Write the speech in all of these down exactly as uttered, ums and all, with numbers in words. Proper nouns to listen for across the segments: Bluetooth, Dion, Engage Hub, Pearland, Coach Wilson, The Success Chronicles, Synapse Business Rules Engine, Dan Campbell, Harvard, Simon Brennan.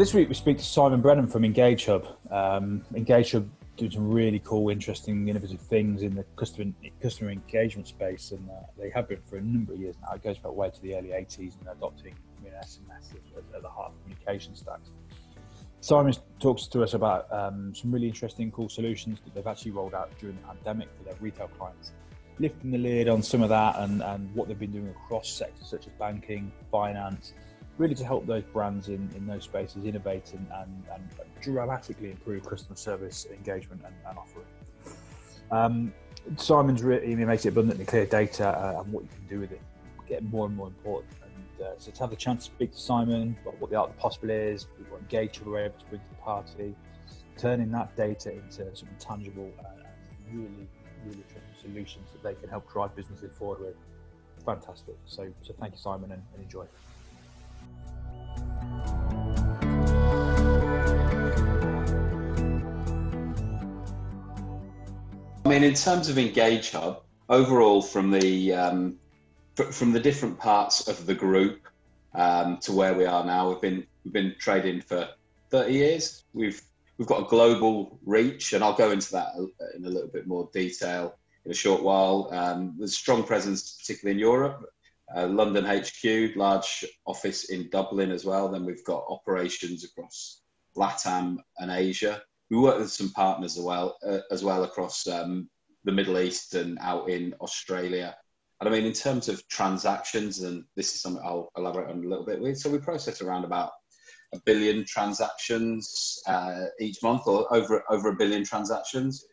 this week we speak to Simon Brennan from Engage Hub. Um, Engage Hub doing some really cool, interesting, innovative things in the customer customer engagement space, and uh, they have been for a number of years now. It goes back way to the early eighties and adopting you know, S M S at the heart of communication stacks. Simon talks to us about um, some really interesting, cool solutions that they've actually rolled out during the pandemic for their retail clients, lifting the lid on some of that and, and what they've been doing across sectors such as banking, finance, really to help those brands in, in those spaces innovate and, and, and dramatically improve customer service engagement and, and offering. Um, Simon's really, he makes it abundantly clear data uh, and what you can do with it, getting more and more important. And uh, so to have the chance to speak to Simon about what the art of the possible is, what Engage we're able to bring to the party, turning that data into something tangible and really, really interesting solutions that they can help drive businesses forward with. Fantastic. So, so thank you, Simon, and, and enjoy. I mean, in terms of Engage Hub, overall from the um, fr from the different parts of the group um, to where we are now, we've been we've been trading for thirty years. We've we've got a global reach, and I'll go into that in a little bit more detail in a short while. Um, there's strong presence, particularly in Europe, uh, London H Q, large office in Dublin as well. Then we've got operations across LATAM and Asia. We work with some partners as well, uh, as well across um, the Middle East and out in Australia. And I mean, in terms of transactions, and this is something I'll elaborate on a little bit with, so we process around about a billion transactions uh, each month, or over, over a billion transactions.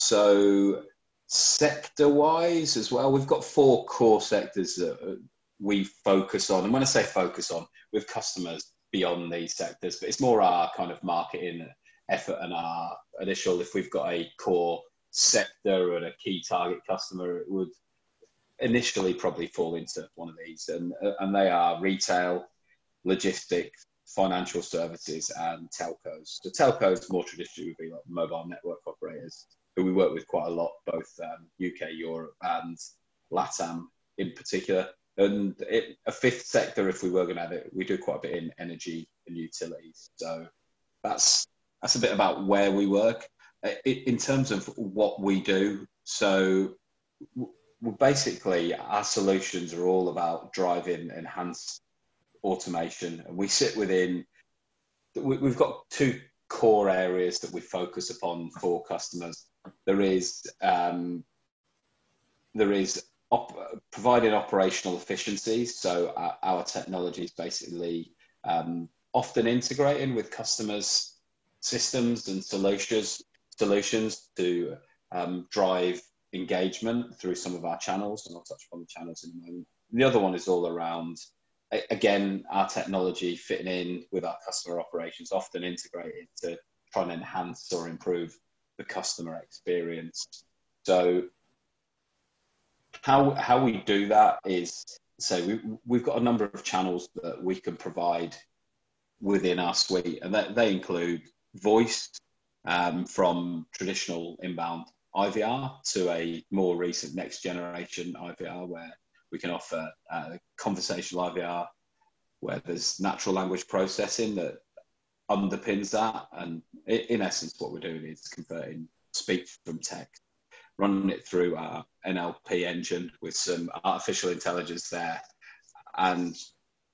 So sector-wise as well, we've got four core sectors that we focus on. And when I say focus on, we have customers beyond these sectors, but it's more our kind of marketing effort and our initial, if we've got a core sector and a key target customer, it would initially probably fall into one of these. And, and they are retail, logistics, financial services, and telcos. So telcos more traditionally would be like mobile network operators, who we work with quite a lot, both um, U K, Europe, and LATAM in particular. And it, a fifth sector, if we were going to have it, we do quite a bit in energy and utilities. So that's That's a bit about where we work in terms of what we do. So basically our solutions are all about driving enhanced automation, and we sit within, we've got two core areas that we focus upon for customers. There is um, there is op- providing operational efficiencies. So our, our technology is basically um, often integrating with customers' systems and solutions solutions to um, drive engagement through some of our channels, and I'll touch upon the channels in a moment. And the other one is all around, again, our technology fitting in with our customer operations, often integrated to try and enhance or improve the customer experience. So how how we do that is, so we, we've got a number of channels that we can provide within our suite, and that they include voice um, from traditional inbound I V R to a more recent next generation I V R, where we can offer uh, conversational I V R, where there's natural language processing that underpins that. And in essence, what we're doing is converting speech from text, running it through our N L P engine with some artificial intelligence there, and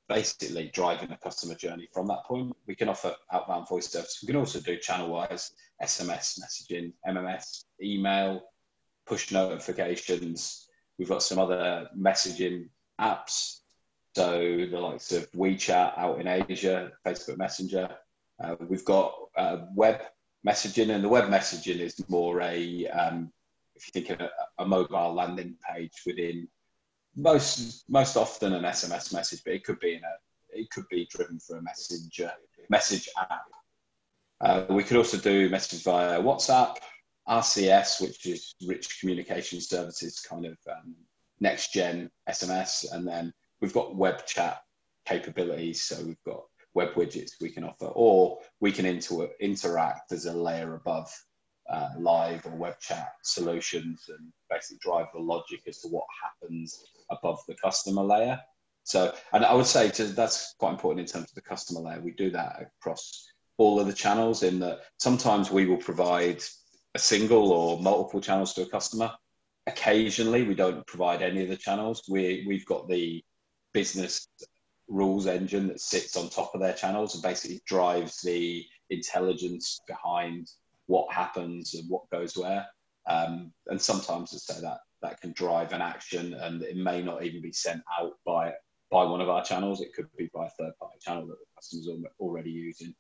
basically driving the customer journey from that point. We can offer outbound voice service. We can also do channel-wise S M S messaging, M M S, email, push notifications. We've got some other messaging apps, so the likes of WeChat out in Asia, Facebook Messenger. Uh, we've got uh, web messaging, and the web messaging is more a, um, if you think of a, a mobile landing page within Most most often an S M S message, but it could be in a it could be driven for a messenger message app. Uh, we could also do message via WhatsApp, R C S, which is Rich Communication Services kind of um, next gen S M S, and then we've got web chat capabilities. So we've got web widgets we can offer, or we can inter interact as a layer above uh, live or web chat solutions, and basically drive the logic as to what happens above the customer layer. So, and I would say to, that's quite important in terms of the customer layer. We do that across all of the channels, in that sometimes we will provide a single or multiple channels to a customer. Occasionally, we don't provide any of the channels. We, we've got the business rules engine that sits on top of their channels and basically drives the intelligence behind what happens and what goes where. Um, and sometimes, as I say, that, that can drive an action, and it may not even be sent out by, by one of our channels. It could be by a third-party channel that the customer's already using.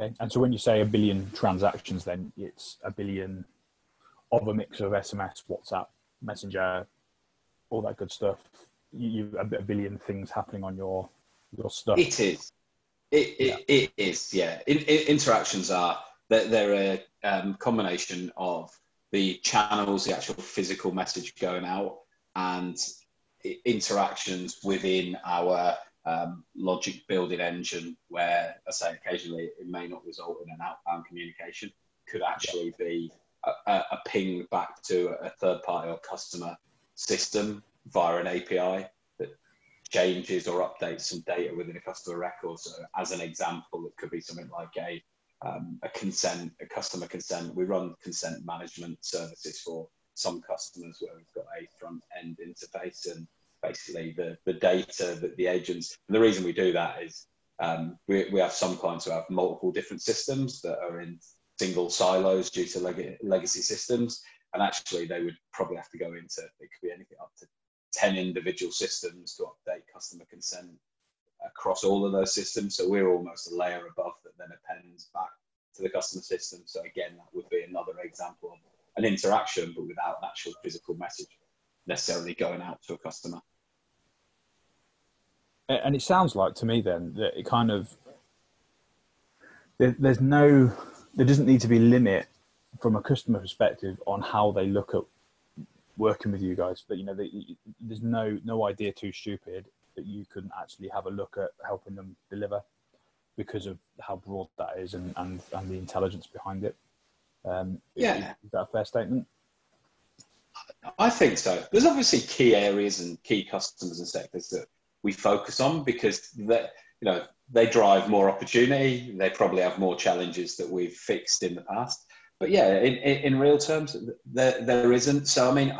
Okay. And so when you say a billion transactions, then it's a billion of a mix of S M S, WhatsApp, Messenger, all that good stuff. You, a billion things happening on your, your stuff. It is. It, yeah. it, it is, yeah. It, it, interactions are, they're, they're a um, combination of the channels, the actual physical message going out, and interactions within our um, logic building engine, where, I say, occasionally it may not result in an outbound communication. It could actually be a, a ping back to a third party or customer system via an A P I that changes or updates some data within a customer record. So as an example, it could be something like a Um, a consent, a customer consent. We run consent management services for some customers where we've got a front end interface, and basically the, the data that the agents, and the reason we do that is um, we, we have some clients who have multiple different systems that are in single silos due to leg legacy systems. And actually they would probably have to go into, it could be anything up to ten individual systems to update customer consent across all of those systems. So we're almost a layer above that, then appends back to the customer system. So again, that would be another example of an interaction, but without an actual physical message necessarily going out to a customer. And it sounds like to me then that it kind of, there, there's no, there doesn't need to be a limit from a customer perspective on how they look at working with you guys. But you know, they, there's no, no idea too stupid that you couldn't actually have a look at helping them deliver, because of how broad that is, and, and, and the intelligence behind it. Um, yeah. Is that a fair statement? I think so. There's obviously key areas and key customers and sectors that we focus on, because that, you know, they drive more opportunity. They probably have more challenges that we've fixed in the past. But yeah, in, in, in real terms, there, there isn't. So, I mean,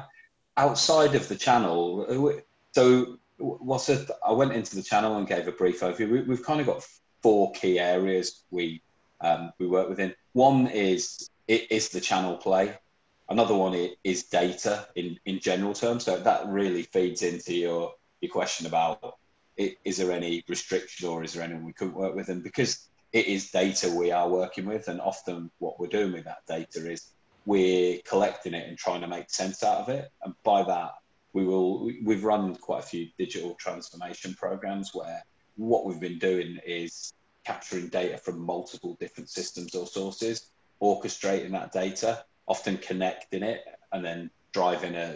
outside of the channel, so What's it? I went into the channel and gave a brief overview. We, we've kind of got four key areas we um, we work within. One is it is the channel play. Another one is data in in general terms. So that really feeds into your your question about it, is there any restriction, or is there anyone we couldn't work with? And because it is data we are working with, and often what we're doing with that data is we're collecting it and trying to make sense out of it. And by that, We will, we've run quite a few digital transformation programs where what we've been doing is capturing data from multiple different systems or sources, orchestrating that data, often connecting it, and then driving a,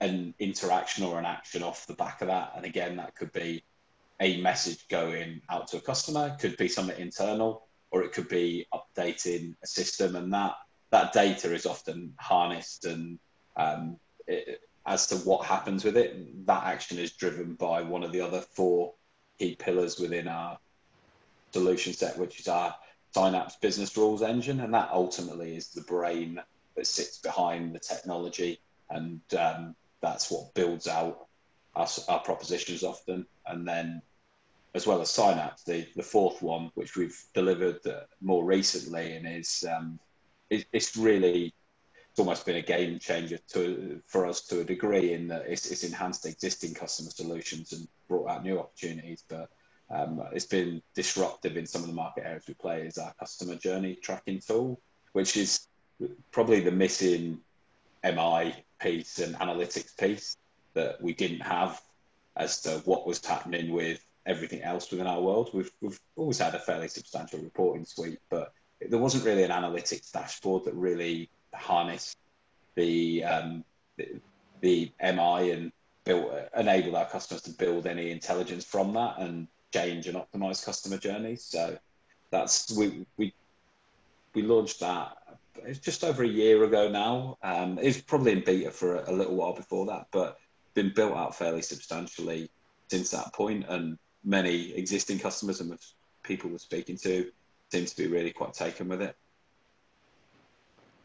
an interaction or an action off the back of that. And again, that could be a message going out to a customer, it could be something internal, or it could be updating a system. And that, that data is often harnessed, and um, it, as to what happens with it, that action is driven by one of the other four key pillars within our solution set, which is our Synapse Business Rules Engine. And that ultimately is the brain that sits behind the technology. And um, that's what builds out our, our propositions often. And then, as well as Synapse, the, the fourth one, which we've delivered more recently, and is um, it, it's really, it's almost been a game changer to, for us to a degree, in that it's, it's enhanced existing customer solutions and brought out new opportunities. But um, it's been disruptive in some of the market areas we play, is our customer journey tracking tool, which is probably the missing M I piece and analytics piece that we didn't have as to what was happening with everything else within our world. We've, we've always had a fairly substantial reporting suite, but there wasn't really an analytics dashboard that really harness the, um, the the M I and build, enable our customers to build any intelligence from that and change and optimize customer journeys. So that's we we we launched that, it's just over a year ago now. Um, it's probably in beta for a, a little while before that, but been built out fairly substantially since that point, and many existing customers and people we're speaking to seem to be really quite taken with it.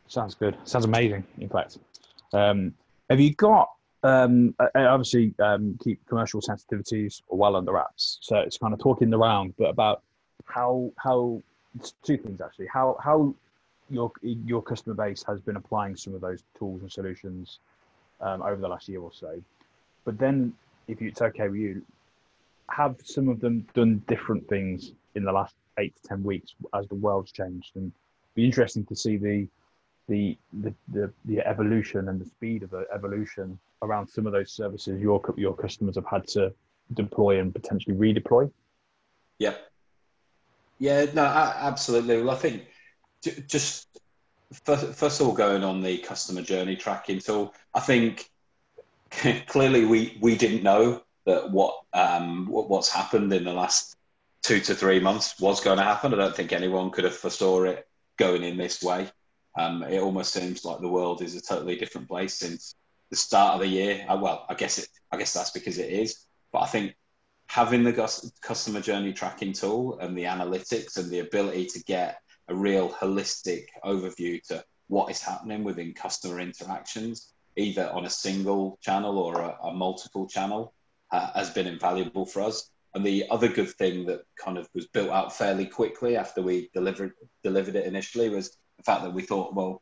Sounds good. Sounds amazing, in fact. Um, have you got, um, obviously, um, keep commercial sensitivities well under wraps. So it's kind of talking around, but about how, how two things actually, how, how your, your customer base has been applying some of those tools and solutions um, over the last year or so. But then if it's okay with you, have some of them done different things in the last eight to ten weeks as the world's changed? And it'd be interesting to see the, The, the the the evolution and the speed of the evolution around some of those services your your customers have had to deploy and potentially redeploy. Yeah, yeah, no, absolutely. Well, I think just first, first of all, going on the customer journey tracking tool, I think clearly we we didn't know that what um what, what's happened in the last two to three months was going to happen. I don't think anyone could have foresaw it going in this way. Um, it almost seems like the world is a totally different place since the start of the year. I, well, I guess it. I guess that's because it is. But I think having the customer journey tracking tool and the analytics and the ability to get a real holistic overview to what is happening within customer interactions, either on a single channel or a, a multiple channel, uh, has been invaluable for us. And the other good thing that kind of was built out fairly quickly after we delivered delivered it initially was the fact that we thought, well,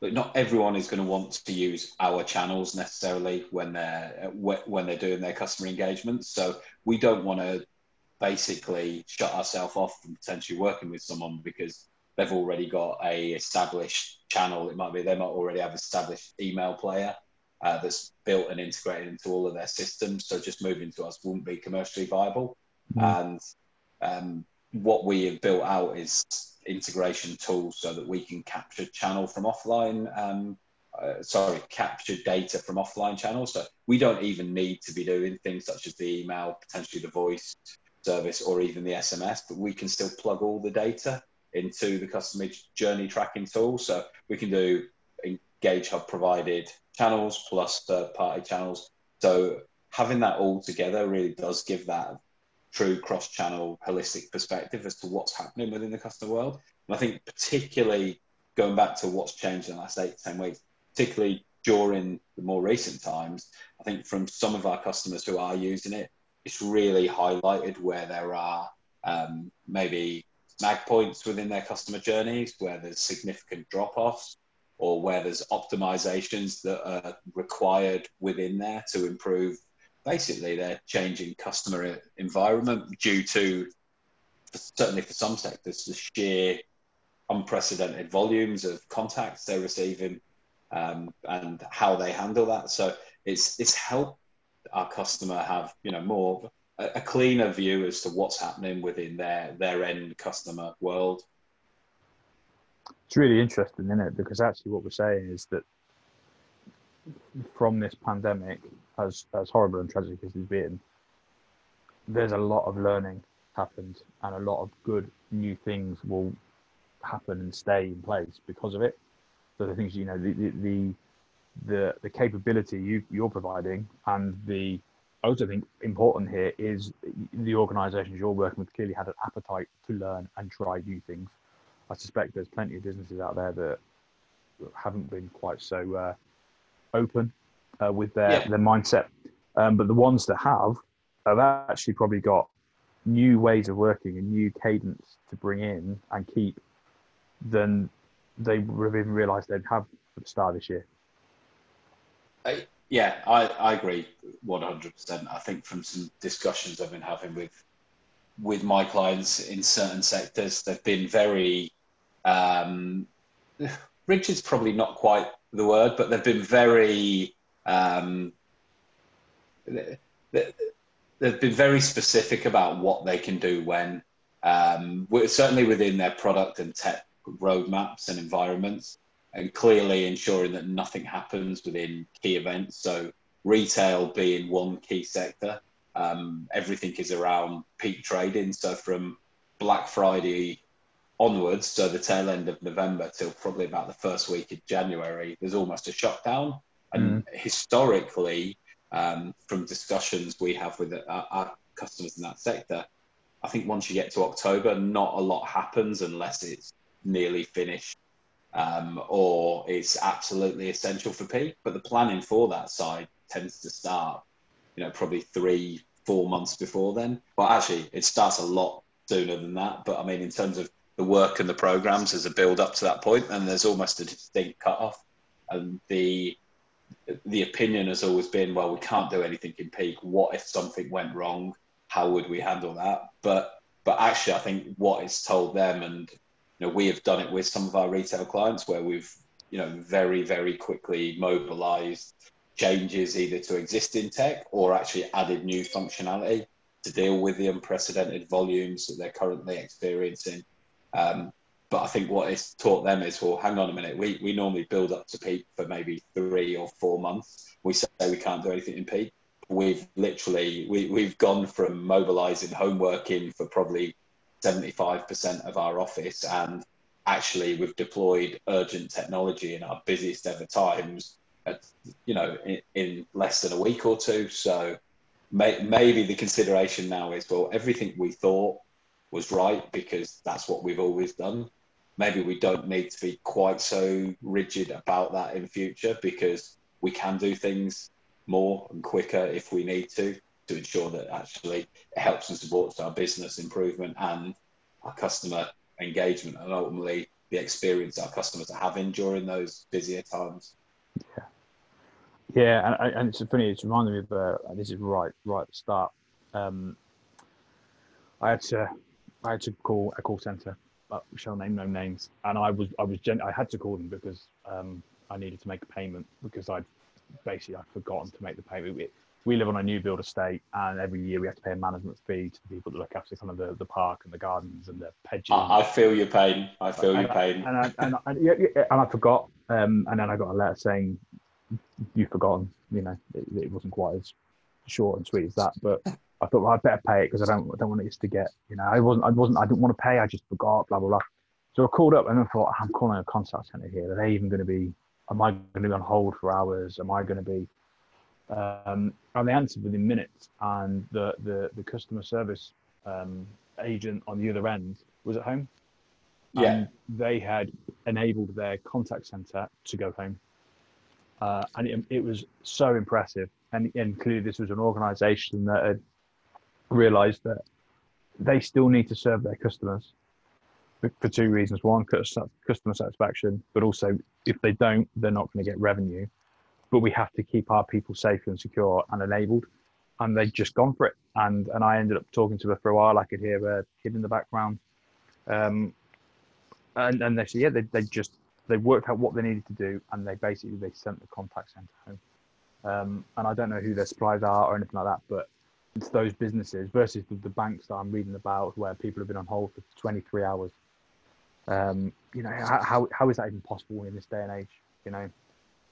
look, not everyone is going to want to use our channels necessarily when they're when they're doing their customer engagement. So we don't want to basically shut ourselves off from potentially working with someone because they've already got a established channel. It might be they might already have established email player uh, that's built and integrated into all of their systems. So just moving to us wouldn't be commercially viable. Mm. And um, what we have built out is integration tools so that we can capture channel from offline, um, uh, sorry, capture data from offline channels. So we don't even need to be doing things such as the email, potentially the voice service, or even the S M S, but we can still plug all the data into the customer journey tracking tool. So we can do Engage Hub provided channels plus third party channels. So having that all together really does give that true cross-channel holistic perspective as to what's happening within the customer world. And I think particularly going back to what's changed in the last eight to ten weeks, particularly during the more recent times, I think from some of our customers who are using it, it's really highlighted where there are um, maybe snag points within their customer journeys, where there's significant drop-offs, or where there's optimizations that are required within there to improve. Basically, they're changing customer environment due to, certainly for some sectors, the sheer unprecedented volumes of contacts they're receiving um, and how they handle that. So it's it's helped our customer have you know more a, a cleaner view as to what's happening within their their end customer world. It's really interesting, isn't it? Because actually, what we're saying is that from this pandemic, as, as horrible and tragic as it's been, there's a lot of learning happened and a lot of good new things will happen and stay in place because of it. So the things, you know, the the the, the capability you, you're providing, and the, I also think important here is the organisations you're working with clearly had an appetite to learn and try new things. I suspect there's plenty of businesses out there that haven't been quite so uh, open uh, with their, yeah. their mindset, um, but the ones that have have actually probably got new ways of working and new cadence to bring in and keep than they would have even realised they'd have at the start of this year. Uh, yeah, I, I agree one hundred percent. I think from some discussions I've been having with with my clients in certain sectors, they've been very um, rigid's probably not quite the word, but they've been very um, they've been very specific about what they can do when, um, certainly within their product and tech roadmaps and environments, and clearly ensuring that nothing happens within key events. So retail being one key sector, um, everything is around peak trading. So from Black Friday onwards, so the tail end of November till probably about the first week of January, there's almost a shutdown. And mm. historically, um, from discussions we have with our, our customers in that sector, I think once you get to October, not a lot happens unless it's nearly finished um, or it's absolutely essential for peak. But the planning for that side tends to start, you know, probably three, four months before then. Well, actually, it starts a lot sooner than that. But I mean, in terms of the work and the programs, there's a build up to that point, and there's almost a distinct cutoff. And the the opinion has always been, well, we can't do anything in peak. What if something went wrong? How would we handle that? But but actually, I think what it's told them, and you know, we have done it with some of our retail clients, where we've you know very very quickly mobilized changes either to existing tech or actually added new functionality to deal with the unprecedented volumes that they're currently experiencing. Um, but I think what it's taught them is, well, hang on a minute, we, we normally build up to peak for maybe three or four months. We say we can't do anything in peak. We've literally, we, we've gone from mobilising home working for probably seventy-five percent of our office, and actually we've deployed urgent technology in our busiest ever times, at, you know, in, in less than a week or two. So may, maybe the consideration now is, well, everything we thought was right because that's what we've always done. Maybe we don't need to be quite so rigid about that in future, because we can do things more and quicker if we need to, to ensure that actually it helps and supports our business improvement and our customer engagement, and ultimately the experience our customers are having during those busier times. Yeah, yeah, and, and it's funny, it's reminded me of, uh, this is right, right at the start. Um, I had to, I had to call a call centre, but we shall name no names. And I was, I was, gen I had to call them because um, I needed to make a payment, because I'd basically I'd forgotten to make the payment. We, we live on a new build estate, and every year we have to pay a management fee to the people that look after kind of the, the park and the gardens and the hedges. I, I feel your pain. I feel and your I, pain. And I, and, I, and, yeah, yeah, and I forgot. Um, and then I got a letter saying, "You've forgotten." You know, it, it wasn't quite as short and sweet as that, but. I thought, well, I'd better pay it because I don't, I don't want it to get, you know, I wasn't, I wasn't, I didn't want to pay. I just forgot, blah, blah, blah. So I called up and I thought, I'm calling a contact center here. Are they even going to be, am I going to be on hold for hours? Am I going to be, um, and they answered within minutes. And the, the, the customer service um, agent on the other end was at home. Yeah. And they had enabled their contact center to go home. Uh, and it, it was so impressive. And, and clearly this was an organization that had realised that they still need to serve their customers for two reasons. One, customer satisfaction, but also if they don't, they're not going to get revenue. But we have to keep our people safe and secure and enabled. And they've just gone for it. And and I ended up talking to her for a while. I could hear a kid in the background. Um, and, and they said, yeah, they, they just, they worked out what they needed to do. And they basically, they sent the contact centre home. Um, and I don't know who their suppliers are or anything like that, but it's those businesses versus the, the banks that I'm reading about where people have been on hold for twenty-three hours. Um, you know, how, how is that even possible in this day and age, you know?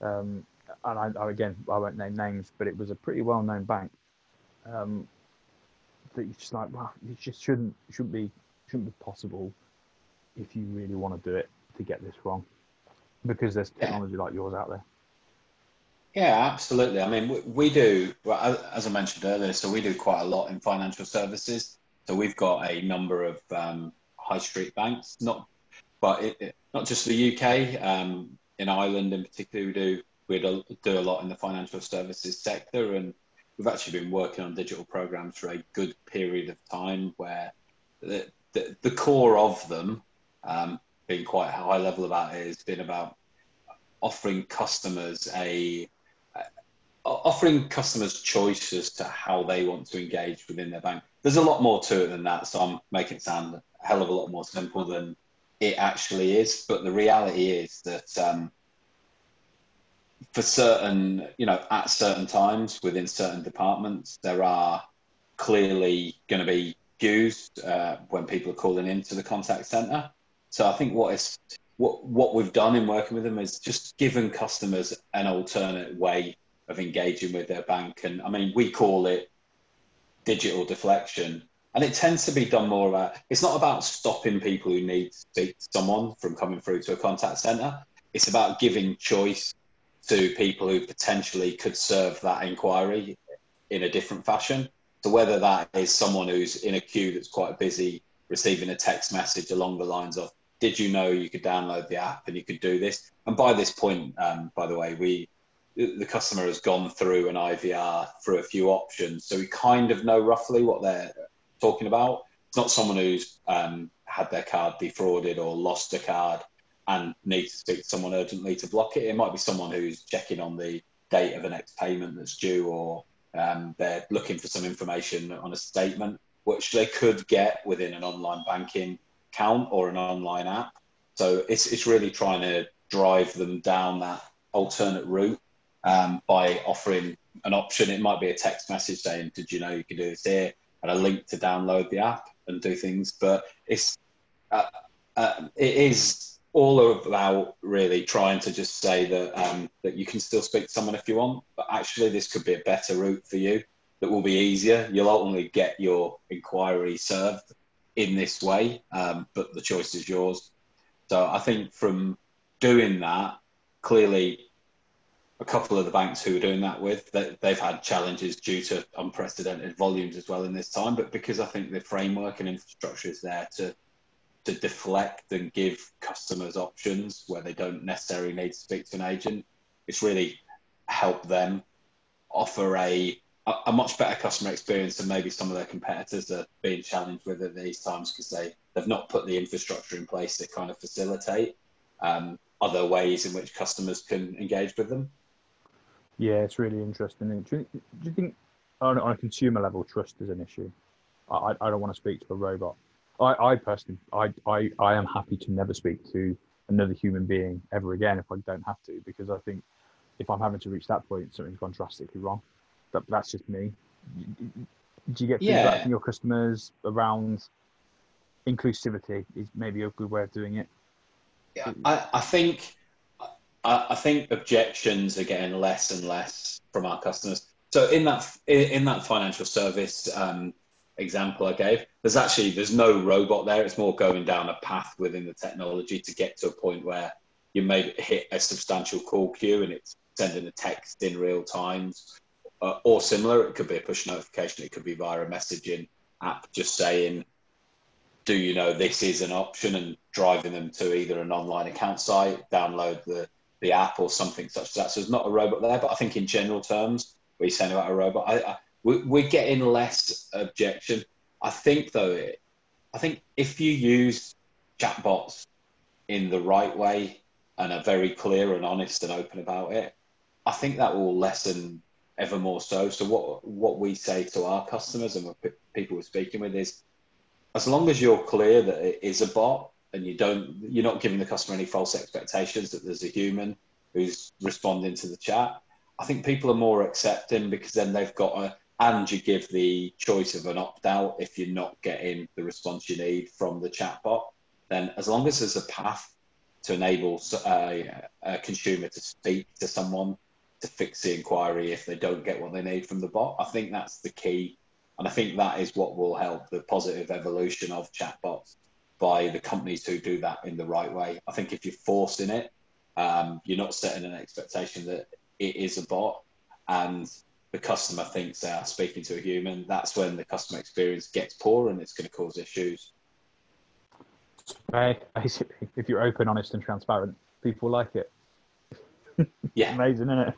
Um, and I, I, again, I won't name names, but it was a pretty well-known bank um, that you're just like, wow, it just shouldn't, shouldn't be, shouldn't be possible if you really want to do it to get this wrong, because there's technology like yours out there. Yeah, absolutely. I mean, we, we do, well, as I mentioned earlier, so we do quite a lot in financial services. So we've got a number of um, high street banks, not, but it, it, not just the U K. Um, in Ireland, in particular, we do we do, do a lot in the financial services sector, and we've actually been working on digital programs for a good period of time, where the the, the core of them, um, being quite high level about it, has been about offering customers a offering customers choice as to how they want to engage within their bank. There's a lot more to it than that, so I'm making it sound a hell of a lot more simple than it actually is. But the reality is that um, for certain, you know, at certain times within certain departments, there are clearly going to be queues uh, when people are calling into the contact centre. So I think what is what what we've done in working with them is just given customers an alternate way of engaging with their bank. And I mean, we call it digital deflection, and it tends to be done more about, it's not about stopping people who need to speak to someone from coming through to a contact center. It's about giving choice to people who potentially could serve that inquiry in a different fashion. So whether that is someone who's in a queue that's quite busy receiving a text message along the lines of, did you know you could download the app and you could do this? And by this point, um, by the way, we the customer has gone through an I V R through a few options. So we kind of know roughly what they're talking about. It's not someone who's um, had their card defrauded or lost a card and needs to speak to someone urgently to block it. It might be someone who's checking on the date of the next payment that's due, or um, they're looking for some information on a statement, which they could get within an online banking account or an online app. So it's, it's really trying to drive them down that alternate route um, by offering an option. It might be a text message saying, did you know you can do this here? And a link to download the app and do things. But it's, uh, uh, it is... all about really trying to just say that um, that you can still speak to someone if you want, but actually this could be a better route for you that will be easier. You'll ultimately get your inquiry served in this way, um, but the choice is yours. So I think from doing that, clearly a couple of the banks who are doing that with, they, they've had challenges due to unprecedented volumes as well in this time, but because I think the framework and infrastructure is there to to deflect and give customers options where they don't necessarily need to speak to an agent. It's really helped them offer a, a much better customer experience than maybe some of their competitors are being challenged with at these times, because they, they've not put the infrastructure in place to kind of facilitate um, other ways in which customers can engage with them. Yeah, it's really interesting. Do you, do you think on a consumer level, trust is an issue? I, I don't want to speak to a robot. I, I personally, I, I, I am happy to never speak to another human being ever again if I don't have to, because I think if I'm having to reach that point, something's gone drastically wrong. That, that's just me. Do you get feedback yeah. from your customers around inclusivity is maybe a good way of doing it? Yeah, I, I think I, I think objections are getting less and less from our customers. So in that in that financial service um, example I gave, there's actually there's no robot there. It's more going down a path within the technology to get to a point where you may hit a substantial call queue and it's sending a text in real time uh, or similar. It could be a push notification, it could be via a messaging app just saying, do you know this is an option, and driving them to either an online account site, download the the app or something such as that. So there's not a robot there, but I think in general terms we send about a robot. I, I We're getting less objection. I think, though, it, I think if you use chatbots in the right way and are very clear and honest and open about it, I think that will lessen ever more so. So what, what we say to our customers and what people we're speaking with is, as long as you're clear that it is a bot and you don't, you're not giving the customer any false expectations that there's a human who's responding to the chat, I think people are more accepting, because then they've got a... and you give the choice of an opt-out if you're not getting the response you need from the chatbot. Then as long as there's a path to enable a, a consumer to speak to someone to fix the inquiry if they don't get what they need from the bot, I think that's the key. And I think that is what will help the positive evolution of chatbots by the companies who do that in the right way. I think if you're forcing it, um, you're not setting an expectation that it is a bot, and the customer thinks they are speaking to a human, that's when the customer experience gets poor and it's going to cause issues. Right. Basically, if you're open, honest and transparent, people like it. Yeah. Amazing, isn't it?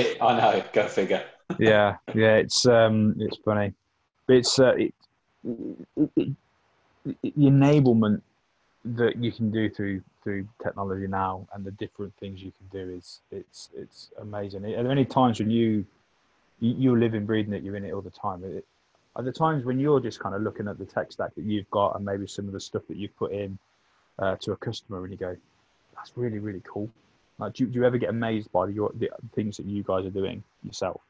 it? I know, go figure. yeah, yeah, it's um, it's funny. It's uh, it, it, it, it, the enablement that you can do through through technology now and the different things you can do is it's it's amazing. Are there any times when you you're living, breathing it, you're in it all the time? It, are the times when you're just kind of looking at the tech stack that you've got and maybe some of the stuff that you've put in uh, to a customer and you go, that's really, really cool? Like, do, do you ever get amazed by your, the things that you guys are doing yourself?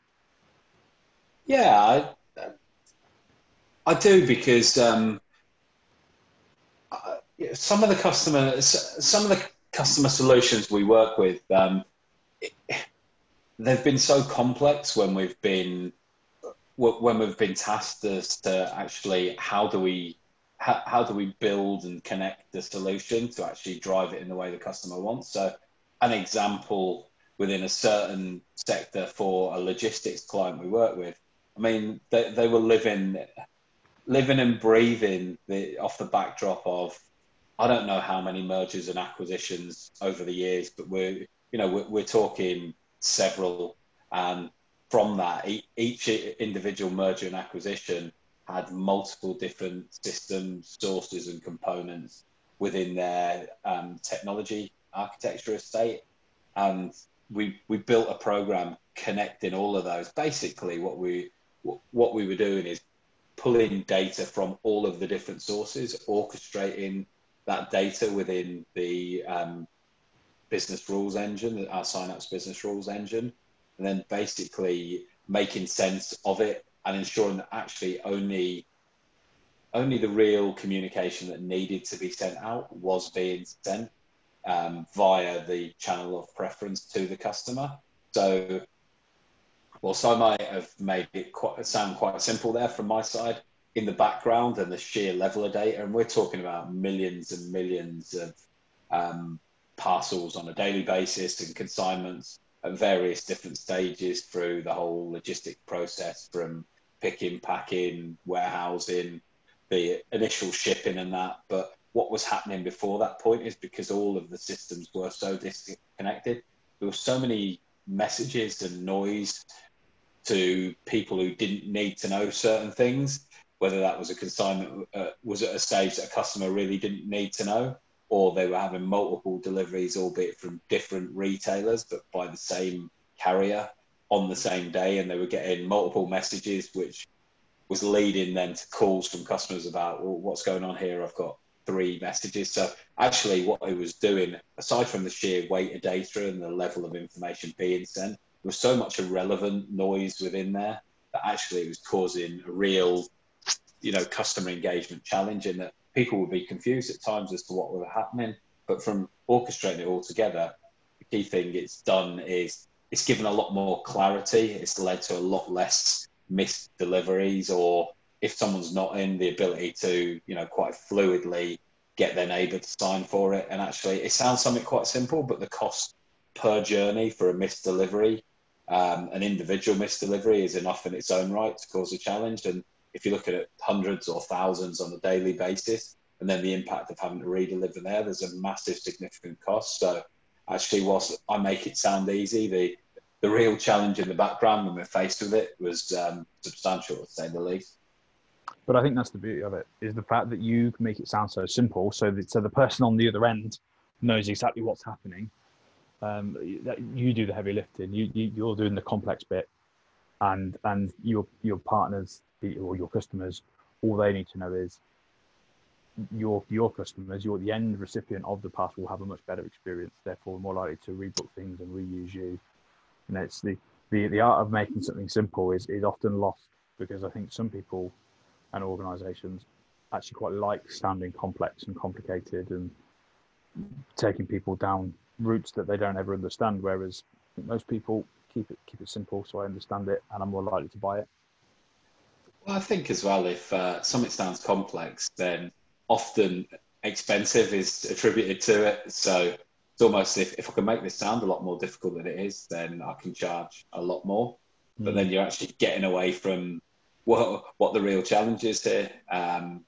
Yeah, I, I do, because um, I, some of the customers, some of the customer solutions we work with, um, it, they've been so complex when we've been when we've been tasked as to actually how do we how, how do we build and connect the solution to actually drive it in the way the customer wants. So an example within a certain sector for a logistics client we work with, I mean, they, they were living, living and breathing the, off the backdrop of, I don't know how many mergers and acquisitions over the years, but we're, you know, we're, we're talking several. And from that, each individual merger and acquisition had multiple different systems, sources and components within their um, technology architecture estate. And we, we built a program connecting all of those. Basically what we, what we were doing is pulling data from all of the different sources, orchestrating that data within the um, business rules engine, our Synapse Business Rules Engine, and then basically making sense of it and ensuring that actually only, only the real communication that needed to be sent out was being sent um, via the channel of preference to the customer. So whilst I might have made it quite, sound quite simple there from my side, in the background and the sheer level of data, and we're talking about millions and millions of um, parcels on a daily basis and consignments at various different stages through the whole logistic process, from picking, packing, warehousing, the initial shipping and that. But what was happening before that point is because all of the systems were so disconnected, there were so many messages and noise to people who didn't need to know certain things, whether that was a consignment, uh, was at a stage that a customer really didn't need to know, or they were having multiple deliveries, albeit from different retailers, but by the same carrier on the same day. And they were getting multiple messages, which was leading then to calls from customers about, well, what's going on here? I've got three messages. So actually what it was doing, aside from the sheer weight of data and the level of information being sent, there was so much irrelevant noise within there that actually it was causing a real, you know, customer engagement challenge, in that people would be confused at times as to what was happening. But from orchestrating it all together, the key thing it's done is it's given a lot more clarity. It's led to a lot less missed deliveries, or if someone's not in, the ability to, you know, quite fluidly get their neighbour to sign for it. And actually, it sounds something quite simple, but the cost per journey for a missed delivery, um, an individual missed delivery, is enough in its own right to cause a challenge. And if you look at it, hundreds or thousands on a daily basis, and then the impact of having to redeliver there, there's a massive, significant cost. So actually, whilst I make it sound easy, the, the real challenge in the background when we're faced with it was um, substantial, to say the least. But I think that's the beauty of it, is the fact that you can make it sound so simple, so that, so the person on the other end knows exactly what's happening. Um, that you do the heavy lifting, you, you, you're doing the complex bit, and and your your partners or your customers, all they need to know is your your customers, you're the end recipient of the parcel, will have a much better experience, therefore more likely to rebook things and reuse you. And it's the the, the art of making something simple is, is often lost, because I think some people and organizations actually quite like sounding complex and complicated and taking people down routes that they don't ever understand, whereas most people keep it keep it simple, so I understand it and I'm more likely to buy it. Well, I think as well, if uh, something sounds complex, then often expensive is attributed to it. So it's almost, if, if I can make this sound a lot more difficult than it is, then I can charge a lot more. Mm. But then you're actually getting away from what, what the real challenge is here. Um,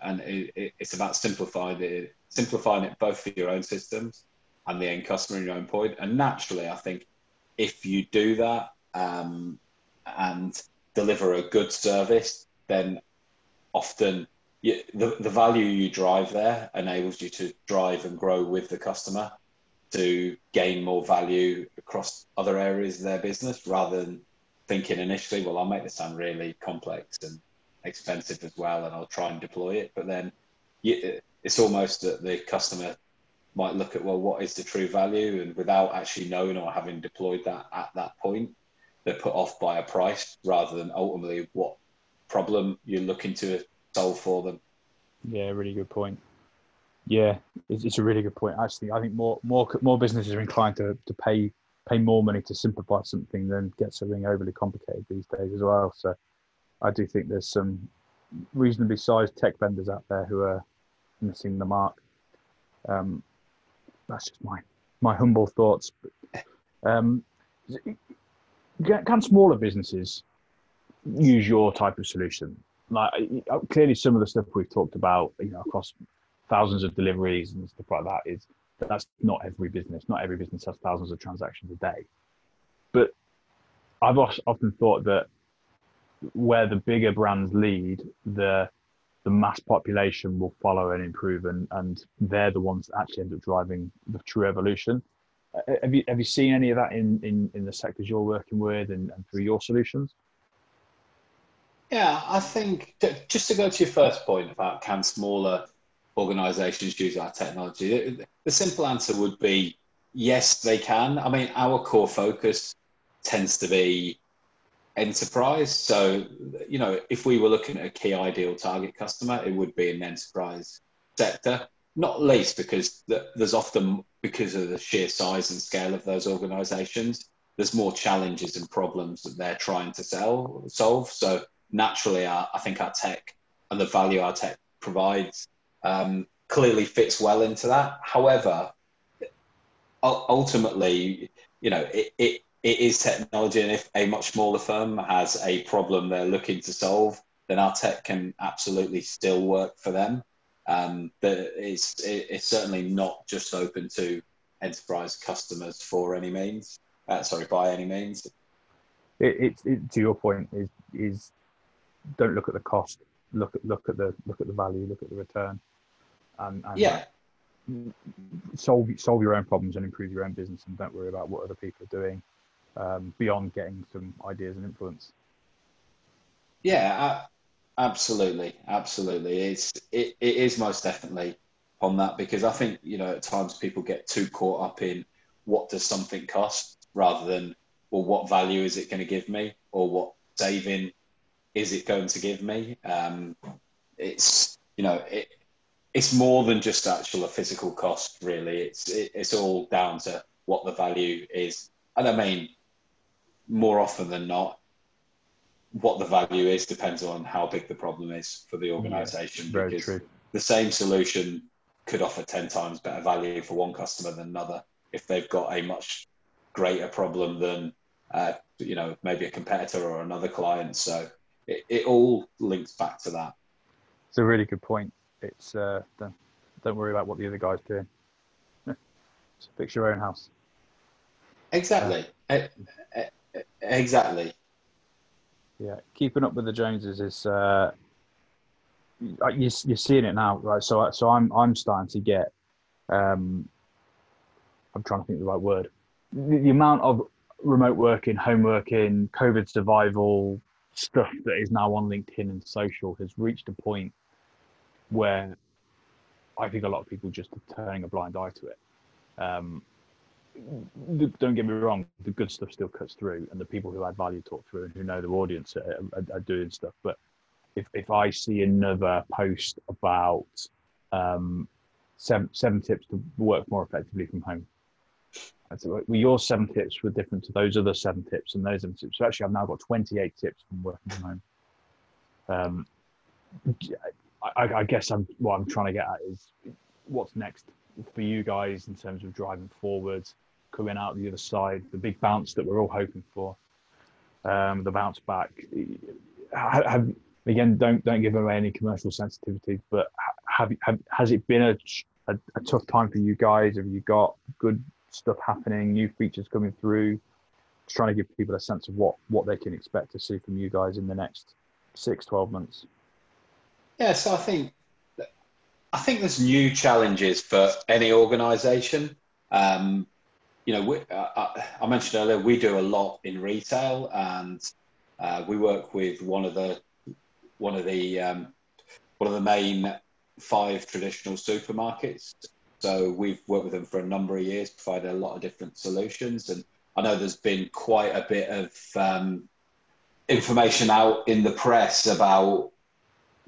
and it, it, it's about simplifying it, simplifying it both for your own systems and the end customer in your own point. And naturally, I think if you do that um, and deliver a good service, then often you, the, the value you drive there enables you to drive and grow with the customer to gain more value across other areas of their business, rather than thinking initially, well, I'll make this sound really complex and expensive as well, and I'll try and deploy it. But then you, it's almost that the customer might look at, well, what is the true value? And without actually knowing or having deployed that at that point, they're put off by a price rather than ultimately what problem you're looking to solve for them. Yeah, really good point. Yeah, it's, it's a really good point. Actually, I think more more more businesses are inclined to, to pay pay more money to simplify something than get something overly complicated these days as well. So I do think there's some reasonably sized tech vendors out there who are missing the mark. Um, that's just my my humble thoughts. But Um, can smaller businesses use your type of solution? Like, clearly some of the stuff we've talked about, you know, across thousands of deliveries and stuff like that, is that's not every business. Not every business has thousands of transactions a day. But I've often thought that where the bigger brands lead, the the mass population will follow and improve, and and they're the ones that actually end up driving the true evolution. Have you have you seen any of that in in, in the sectors you're working with and, and through your solutions? Yeah, I think that, just to go to your first point about can smaller organisations use our technology, the simple answer would be yes, they can. I mean, our core focus tends to be enterprise. So, you know, if we were looking at a key ideal target customer, it would be in the enterprise sector, not least because there's often, because of the sheer size and scale of those organisations, there's more challenges and problems that they're trying to sell, solve. So naturally, our, I think our tech and the value our tech provides um, clearly fits well into that. However, ultimately, you know, it, it, it is technology, and if a much smaller firm has a problem they're looking to solve, then our tech can absolutely still work for them. Um, but it's, it, it's certainly not just open to enterprise customers for any means. Uh, sorry, by any means. It, it, it, to your point is is don't look at the cost. Look at look at the look at the value. Look at the return. And, and yeah. Solve solve your own problems and improve your own business, and don't worry about what other people are doing um, beyond getting some ideas and influence. Yeah, I, absolutely, absolutely. It's it, it is most definitely on that, because I think, you know, at times people get too caught up in what does something cost, rather than, well, what value is it going to give me, or what saving is it going to give me? Um, it's, you know, it, it's more than just actual a physical cost, really. It's, it, it's all down to what the value is. And I mean, more often than not, what the value is depends on how big the problem is for the organisation. Yeah, because true. The same solution could offer ten times better value for one customer than another if they've got a much greater problem than uh, you know, maybe a competitor or another client. So it, it all links back to that. It's a really good point. It's uh, don't, don't worry about what the other guy's doing. Just fix your own house. Exactly. Uh, exactly. Yeah, keeping up with the Joneses is uh, you, you're seeing it now, right? So so I'm I'm starting to get um, I'm trying to think of the right word. The amount of remote working, home working, COVID survival stuff that is now on LinkedIn and social has reached a point where I think a lot of people just are turning a blind eye to it. Um, don't get me wrong, the good stuff still cuts through, and the people who add value talk through and who know the audience are, are, are doing stuff. But if, if I see another post about um, seven, seven tips to work more effectively from home, well, your seven tips were different to those other seven tips and those seven tips. So actually, I've now got twenty-eight tips from working from home. Um, I, I guess I'm, what I'm trying to get at is what's next for you guys in terms of driving forwards, coming out the other side, the big bounce that we're all hoping for, um, the bounce back. Have, again, don't don't give away any commercial sensitivity, but have, have has it been a, a a tough time for you guys? Have you got good stuff happening, new features coming through? Just trying to give people a sense of what what they can expect to see from you guys in the next six, twelve months. Yeah, so I think I think there's new challenges for any organization. Um, you know, we, uh, I mentioned earlier, we do a lot in retail, and uh, we work with one of the one of the um, one of the main five traditional supermarkets. So we've worked with them for a number of years, provided a lot of different solutions. And I know there's been quite a bit of um, information out in the press about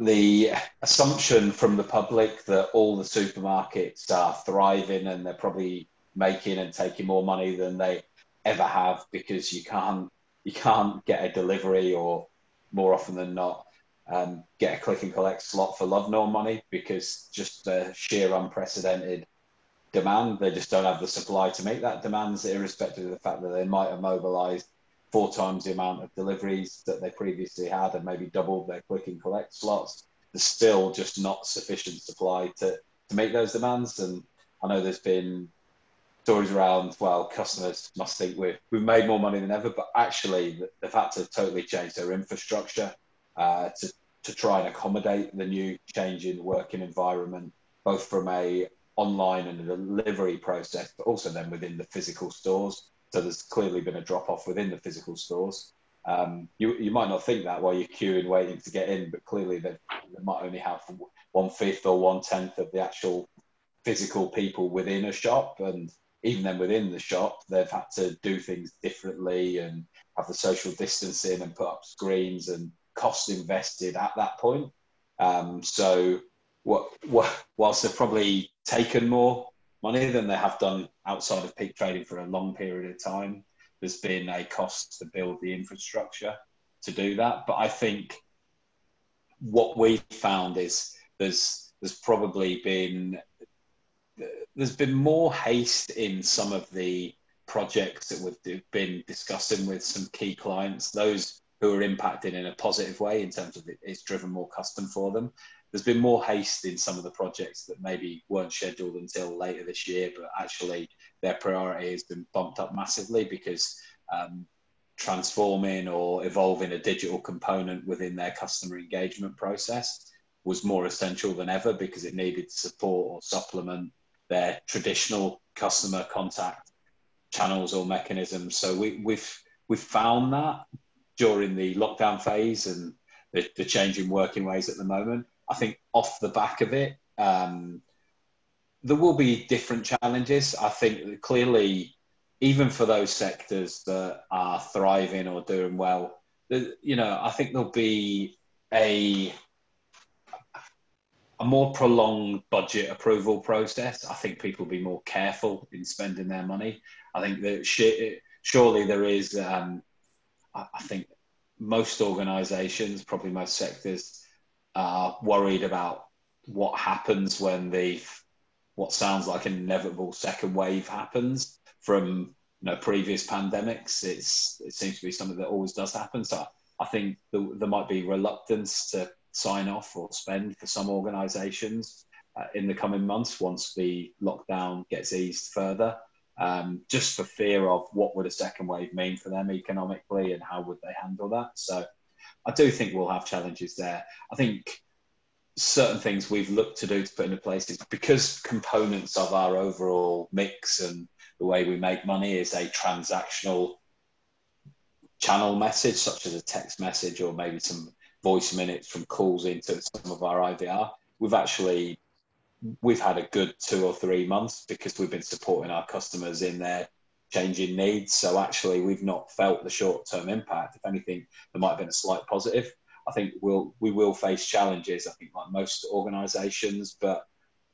the assumption from the public that all the supermarkets are thriving and they're probably making and taking more money than they ever have, because you can't, you can't get a delivery, or more often than not, Um, get a click and collect slot for love nor money, because just the sheer unprecedented demand. They just don't have the supply to make that demand, irrespective of the fact that they might have mobilized four times the amount of deliveries that they previously had and maybe doubled their click and collect slots. There's still just not sufficient supply to, to make those demands. And I know there's been stories around, well, customers must think we've, we've made more money than ever, but actually they've had to totally change their infrastructure uh, to, to try and accommodate the new change in working environment, both from a online and a delivery process, but also then within the physical stores. So there's clearly been a drop-off within the physical stores. Um, you, you might not think that while you're queuing, waiting to get in, but clearly they, they might only have one-fifth or one-tenth of the actual physical people within a shop. And even then within the shop, they've had to do things differently and have the social distancing and put up screens and cost invested at that point. Um, so what, what, whilst they've probably taken more money than they have done outside of peak trading for a long period of time, there's been a cost to build the infrastructure to do that. But I think what we found is there's there's probably been there's been more haste in some of the projects that we've been discussing with some key clients, those who are impacted in a positive way in terms of it, it's driven more custom for them. There's been more haste in some of the projects that maybe weren't scheduled until later this year, but actually their priority has been bumped up massively because um, transforming or evolving a digital component within their customer engagement process was more essential than ever because it needed to support or supplement their traditional customer contact channels or mechanisms. So we, we've, we've found that during the lockdown phase and the, the change in working ways at the moment. I think off the back of it, um, there will be different challenges. I think that clearly, even for those sectors that are thriving or doing well, you know, I think there'll be a, a more prolonged budget approval process. I think people will be more careful in spending their money. I think that surely there is, um, I think most organisations, probably most sectors, are worried about what happens when the what sounds like an inevitable second wave happens from you know previous pandemics. It's it seems to be something that always does happen. So I think the, there might be reluctance to sign off or spend for some organisations uh, in the coming months once the lockdown gets eased further, um, just for fear of what would a second wave mean for them economically and how would they handle that. So I do think we'll have challenges there. I think certain things we've looked to do to put into place is because components of our overall mix and the way we make money is a transactional channel message, such as a text message or maybe some voice minutes from calls into some of our I V R. We've actually, we've had a good two or three months because we've been supporting our customers in their changing needs. So actually we've not felt the short-term impact. If anything, there might have been a slight positive. I think we'll, we will face challenges, I think, like most organisations, but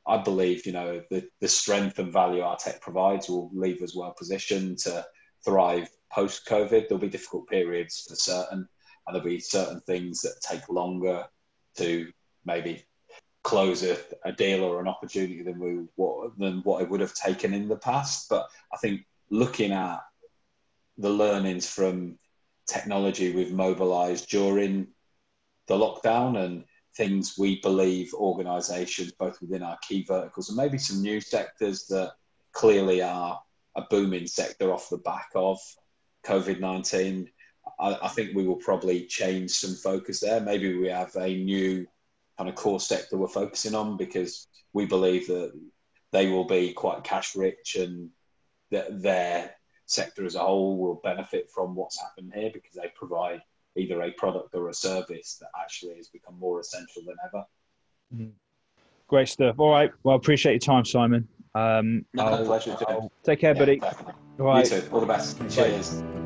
I believe, you know, the, the strength and value our tech provides will leave us well positioned to thrive post-COVID. There'll be difficult periods for certain, and there'll be certain things that take longer to maybe close a, a deal or an opportunity than, we, what, than what it would have taken in the past. But I think looking at the learnings from technology we've mobilised during the lockdown and things we believe organisations, both within our key verticals and maybe some new sectors that clearly are a booming sector off the back of COVID nineteen, I, I think we will probably change some focus there. Maybe we have a new kind of core sector we're focusing on because we believe that they will be quite cash rich and that their sector as a whole will benefit from what's happened here because they provide either a product or a service that actually has become more essential than ever. Mm. Great stuff. All right. Well, I appreciate your time, Simon. Um, no, I'll, pleasure. I'll, take care, yeah, buddy. Definitely. All right. You too. All the best. Cheers. Cheers.